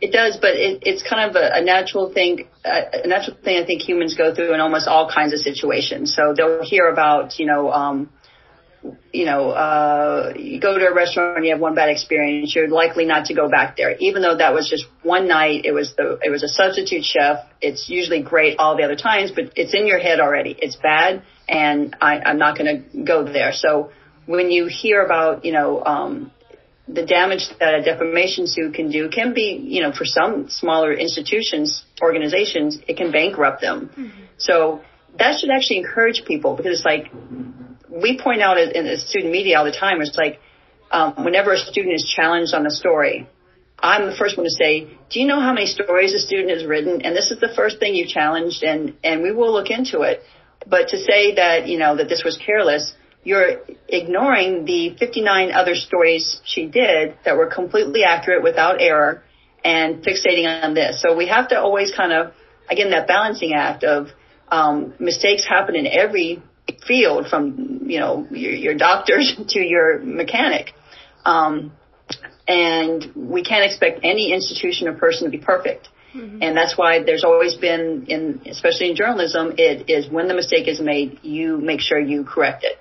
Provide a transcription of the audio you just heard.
It does, but it's kind of a natural thing I think humans go through in almost all kinds of situations. So they'll hear about, you go to a restaurant and you have one bad experience, you're likely not to go back there, even though that was just one night. It was a substitute chef. It's usually great all the other times, but it's in your head already. It's bad, and I'm not going to go there. So when you hear about, the damage that a defamation suit can be, for some smaller organizations, it can bankrupt them. Mm-hmm. So that should actually encourage people, because it's like, we point out in student media all the time, it's like, whenever a student is challenged on a story, I'm the first one to say, do you know how many stories a student has written? And this is the first thing you challenged, and we will look into it. But to say that, that this was careless, you're ignoring the 59 other stories she did that were completely accurate without error, and fixating on this. So we have to always kind of, again, that balancing act of mistakes happen in every field, from, your doctors to your mechanic. And we can't expect any institution or person to be perfect. Mm-hmm. And that's why there's always been, especially in journalism, it is when the mistake is made, you make sure you correct it.